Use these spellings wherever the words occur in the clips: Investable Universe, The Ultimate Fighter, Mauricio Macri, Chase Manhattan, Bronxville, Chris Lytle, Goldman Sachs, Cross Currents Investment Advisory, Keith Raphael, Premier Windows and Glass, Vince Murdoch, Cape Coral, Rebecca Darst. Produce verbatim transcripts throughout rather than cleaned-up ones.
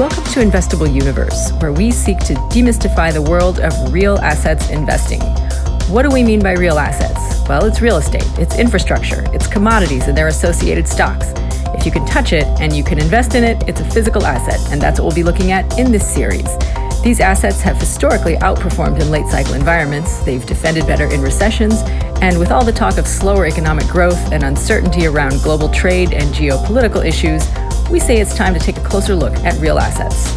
Welcome to Investable Universe, where we seek to demystify the world of real assets investing. What do we mean by real assets? Well, it's real estate, it's infrastructure, it's commodities and their associated stocks. If you can touch it and you can invest in it, it's a physical asset, and that's what we'll be looking at in this series. These assets have historically outperformed in late cycle environments, they've defended better in recessions, and with all the talk of slower economic growth and uncertainty around global trade and geopolitical issues, we say it's time to take a closer look at real assets.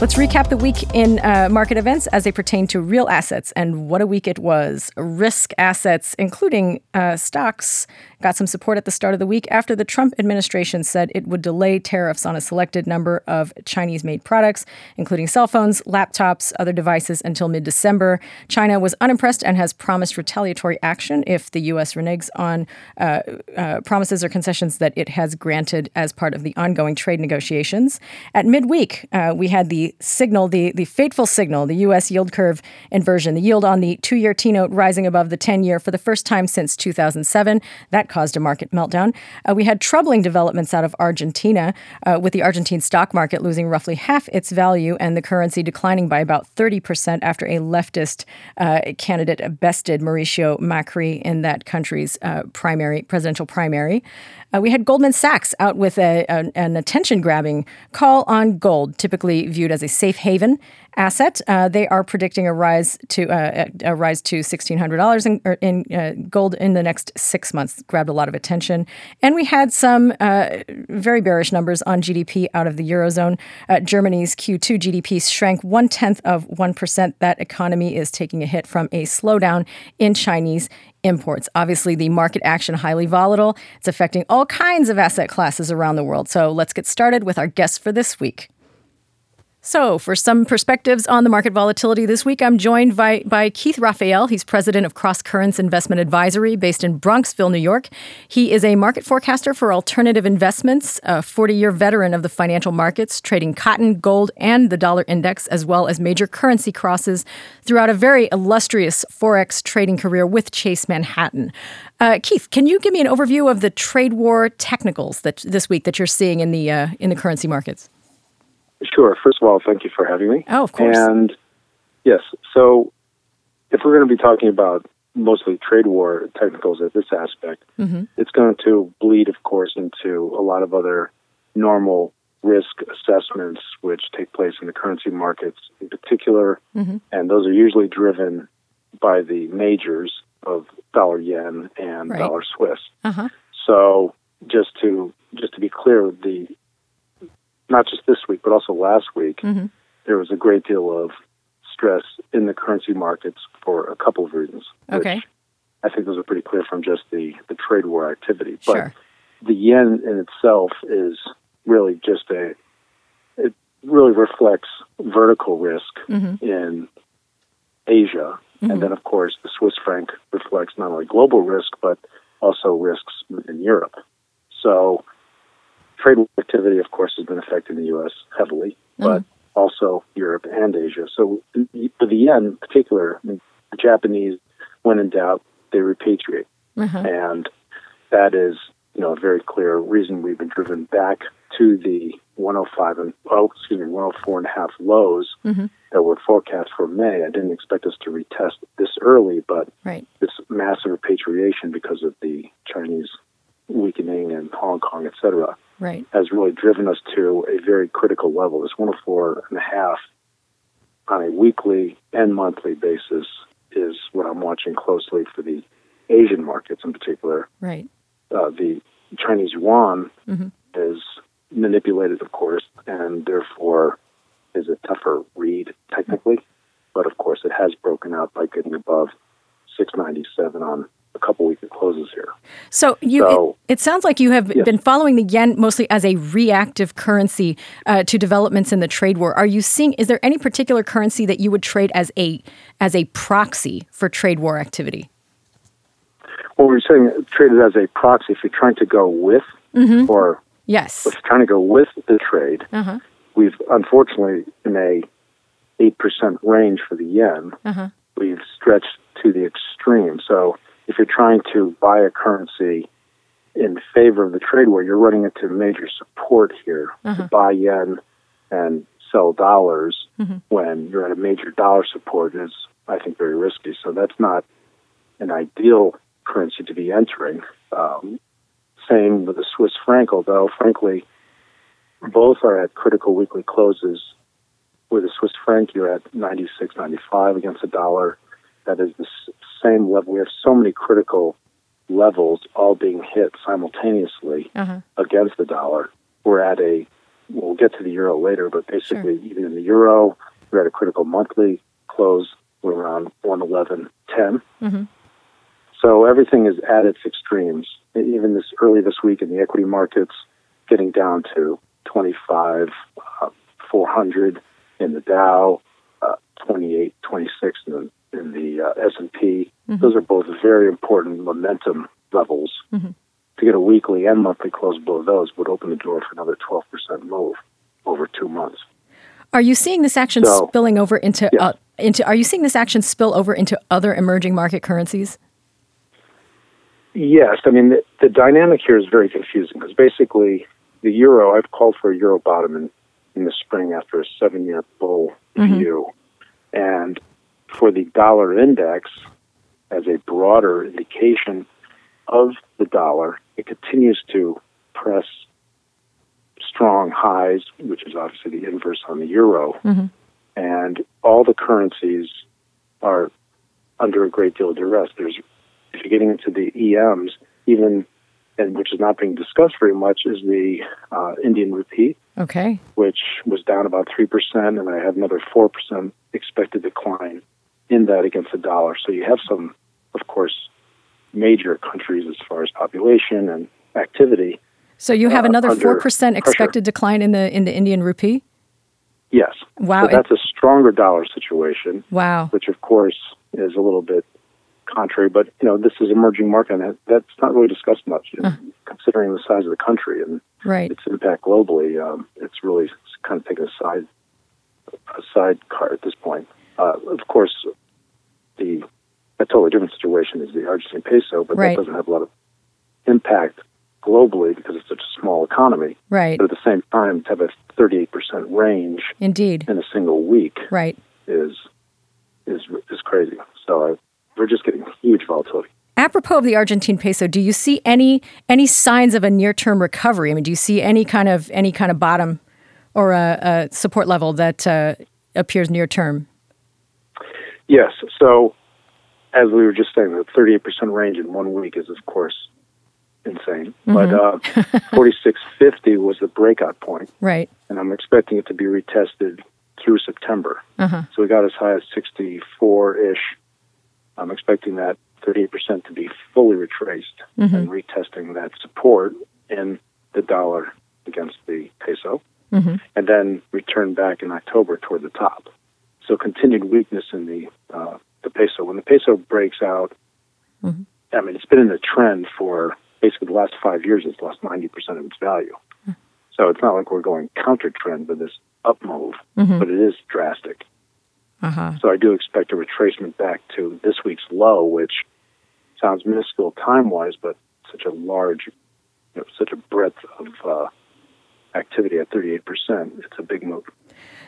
Let's recap the week in uh, market events as they pertain to real assets, and what a week it was. Risk assets, including uh, stocks, got some support at the start of the week after the Trump administration said it would delay tariffs on a selected number of Chinese-made products, including cell phones, laptops, other devices, until mid-December. China was unimpressed and has promised retaliatory action if the U S reneges on uh, uh, promises or concessions that it has granted as part of the ongoing trade negotiations. At midweek, uh, we had the signal, the, the fateful signal, the U S yield curve inversion, the yield on the two-year T-note rising above the ten-year for the first time since two thousand seven. That caused a market meltdown. Uh, we had troubling developments out of Argentina, uh, with the Argentine stock market losing roughly half its value and the currency declining by about thirty percent after a leftist uh, candidate bested Mauricio Macri in that country's uh, primary presidential primary. Uh, we had Goldman Sachs out with a, a, an attention-grabbing call on gold, typically viewed as a safe haven asset. Uh, they are predicting a rise to uh, a rise to sixteen hundred dollars in, or in uh, gold in the next six months. Grabbed a lot of attention. And we had some uh, very bearish numbers on G D P out of the Eurozone. Uh, Germany's Q two G D P shrank one-tenth of one percent. That economy is taking a hit from a slowdown in Chinese imports. Obviously, the market action highly volatile. It's affecting all kinds of asset classes around the world. So let's get started with our guests for this week. So for some perspectives on the market volatility this week, I'm joined by, by Keith Raphael. He's president of Cross Currents Investment Advisory based in Bronxville, New York. He is a market forecaster for alternative investments, a forty-year veteran of the financial markets, trading cotton, gold, and the dollar index, as well as major currency crosses throughout a very illustrious Forex trading career with Chase Manhattan. Uh, Keith, can you give me an overview of the trade war technicals that this week that you're seeing in the uh, in the currency markets? Sure. First of all, thank you for having me. Oh, of course. And yes, so if we're going to be talking about mostly trade war technicals at this aspect, mm-hmm. it's going to bleed, of course, into a lot of other normal risk assessments which take place in the currency markets in particular, mm-hmm. and those are usually driven by the majors of dollar yen and right. dollar Swiss. Uh-huh. So just to just to be clear, the not just this week, but also last week, mm-hmm. there was a great deal of stress in the currency markets for a couple of reasons. Okay. Which I think those are pretty clear from just the, the trade war activity. Sure. But the yen in itself is really just a, it really reflects vertical risk mm-hmm. in Asia. Mm-hmm. And then, of course, the Swiss franc reflects not only global risk, but also risks in Europe. So trade activity, of course, has been affecting the U S heavily, but mm-hmm. also Europe and Asia. So for the yen in particular, the Japanese, when in doubt, they repatriate. Mm-hmm. And that is, you know, a very clear reason we've been driven back to the one oh five and oh, excuse me, one oh four and a half lows mm-hmm. that were forecast for May. I didn't expect us to retest this early, but right. this massive repatriation because of the Chinese weakening in Hong Kong, et cetera, right. has really driven us to a very critical level. This one oh four and a half on a weekly and monthly basis is what I'm watching closely for the Asian markets in particular. Right. Uh, the Chinese yuan mm-hmm. is manipulated, of course, and therefore is a tougher read technically. Mm-hmm. But, of course, it has broken out by getting above six ninety-seven on a couple weeks it closes here. So you, so, it, it sounds like you have yes. been following the yen mostly as a reactive currency uh, to developments in the trade war. Are you seeing? Is there any particular currency that you would trade as a as a proxy for trade war activity? Well, we're saying trade it as a proxy. If you're trying to go with, mm-hmm. or yes, if you're trying to go with the trade, uh-huh. we've unfortunately in a eight percent range for the yen, uh-huh. we've stretched to the extreme. So if you're trying to buy a currency in favor of the trade war, you're running into major support here. Uh-huh. To buy yen and sell dollars mm-hmm. when you're at a major dollar support is, I think, very risky. So that's not an ideal currency to be entering. Um, same with the Swiss franc, although, frankly, both are at critical weekly closes. With the Swiss franc, you're at ninety-six ninety-five against the dollar. That is the same level. We have so many critical levels all being hit simultaneously uh-huh. against the dollar. We're at a, we'll get to the euro later, but basically sure. even in the euro, we're at a critical monthly close. We're around one eleven ten. Mm-hmm. So everything is at its extremes. Even this early this week in the equity markets, getting down to twenty-five four hundred in the Dow, uh, twenty-eight twenty-six in the in the uh, S and P. Mm-hmm. Those are both very important momentum levels. Mm-hmm. To get a weekly and monthly close below those would open the door for another twelve percent move over two months. Are you seeing this action so, spilling over into yeah. uh, into? Are you seeing this action spill over into other emerging market currencies? Yes, I mean the, the dynamic here is very confusing because basically the euro. I've called for a euro bottom in, in the spring after a seven-year bull mm-hmm. view, and for the dollar index as a broader indication of the dollar, it continues to press strong highs, which is obviously the inverse on the euro. Mm-hmm. And all the currencies are under a great deal of duress. There's, if you're getting into the E Ms, even, and which is not being discussed very much, is the uh, Indian rupee, okay, which was down about three percent, and I have another four percent expected decline in that against the dollar. So you have some, of course, major countries as far as population and activity. So you have uh, another four percent expected pressure. decline in the in the Indian rupee? Yes. Wow. So that's a stronger dollar situation. Wow. Which, of course, is a little bit contrary. But, you know, this is emerging market, and that's not really discussed much, you know, uh. considering the size of the country and right. its impact globally. Um, it's really kind of taking a side, a side car at this point. Uh, of course, the a totally different situation is the Argentine peso, but right. that doesn't have a lot of impact globally because it's such a small economy. Right. But at the same time, to have a thirty-eight percent range Indeed. in a single week right. is, is is crazy. So I, we're just getting huge volatility. Apropos of the Argentine peso, do you see any any signs of a near-term recovery? I mean, do you see any kind of any kind of bottom or a, a support level that uh, appears near-term? Yes. So as we were just saying, the thirty-eight percent range in one week is, of course, insane. Mm-hmm. But uh, forty-six fifty was the breakout point. Right. And I'm expecting it to be retested through September. Uh-huh. So we got as high as sixty-four-ish. I'm expecting that thirty-eight percent to be fully retraced mm-hmm. and retesting that support in the dollar against the peso. Mm-hmm. And then return back in October toward the top. So continued weakness in the uh, the peso. When the peso breaks out, mm-hmm. I mean, it's been in a trend for basically the last five years, it's lost ninety percent of its value. Mm-hmm. So it's not like we're going counter-trend with this up move, mm-hmm. but it is drastic. Uh-huh. So I do expect a retracement back to this week's low, which sounds minuscule time-wise, but such a large, you know, such a breadth of uh, activity at thirty-eight percent, it's a big move.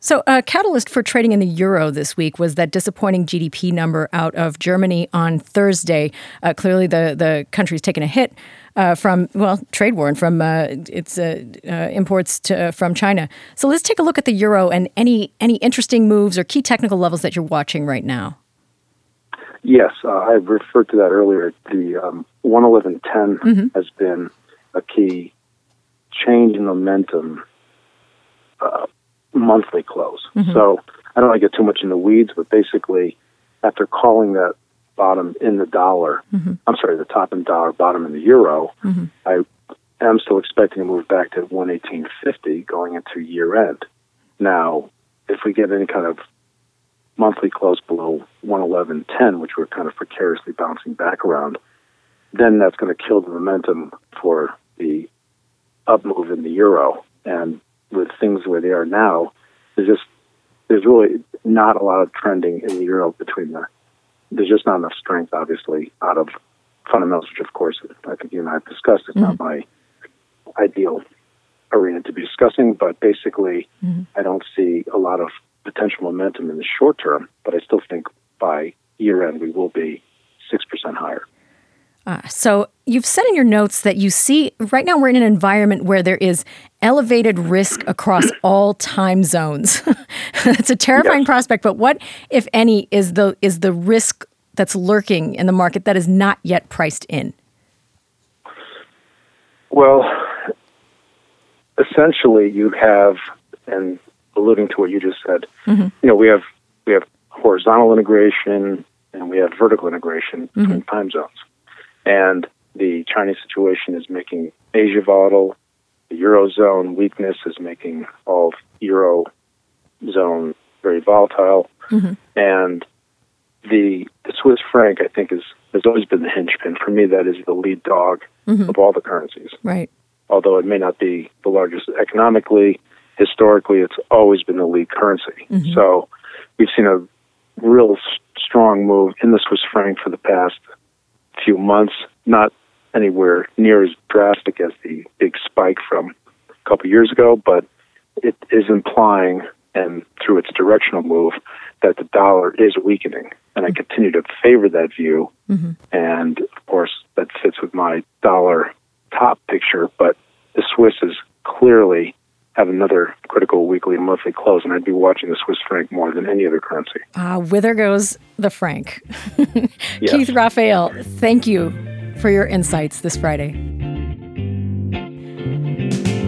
So a catalyst for trading in the euro this week was that disappointing G D P number out of Germany on Thursday. Uh, clearly, the, the country's taken a hit uh, from, well, trade war and from uh, its uh, uh, imports to, uh, from China. So let's take a look at the euro and any, any interesting moves or key technical levels that you're watching right now. Yes, uh, I referred to that earlier. The um, one eleven ten mm-hmm. has been a key change in momentum uh, monthly close. Mm-hmm. So I don't want to get too much in the weeds, but basically after calling that bottom in the dollar, mm-hmm. I'm sorry, the top in dollar, bottom in the euro, mm-hmm. I am still expecting to move back to one eighteen fifty going into year end. Now, if we get any kind of monthly close below one eleven ten, which we're kind of precariously bouncing back around, then that's going to kill the momentum for the up move in the euro. And with things where they are now, there's just there's really not a lot of trending in the euro between the. There's just not enough strength, obviously, out of fundamentals, which, of course, I think you and I have discussed. It's mm-hmm. not my ideal arena to be discussing, but basically mm-hmm. I don't see a lot of potential momentum in the short term, but I still think by year end we will be six percent higher. Uh, so you've said in your notes that you see, right now we're in an environment where there is elevated risk across all time zones. It's a terrifying yes. prospect, but what, if any, is the is the risk that's lurking in the market that is not yet priced in? Well, essentially you have, and alluding to what you just said, mm-hmm. you know, we have we have horizontal integration and we have vertical integration mm-hmm. between time zones. And the Chinese situation is making Asia volatile. The Eurozone weakness is making all of Eurozone very volatile. Mm-hmm. And the, the Swiss franc, I think, is has always been the hinge pin. For me, that is the lead dog mm-hmm. of all the currencies. Right. Although it may not be the largest economically, historically, it's always been the lead currency. Mm-hmm. So we've seen a real s- strong move in the Swiss franc for the past few months, not anywhere near as drastic as the big spike from a couple years ago, but it is implying, and through its directional move, that the dollar is weakening. And mm-hmm. I continue to favor that view. Mm-hmm. And of course, that fits with my dollar top picture, but the Swiss is clearly have another critical weekly and monthly close, and I'd be watching the Swiss franc more than any other currency. Ah, whither goes the franc. Yes. Keith Raphael, thank you for your insights this Friday.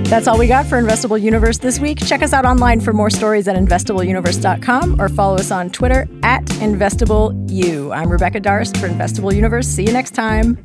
That's all we got for Investable Universe this week. Check us out online for more stories at investable universe dot com or follow us on Twitter at InvestableU. I'm Rebecca Darst for Investable Universe. See you next time.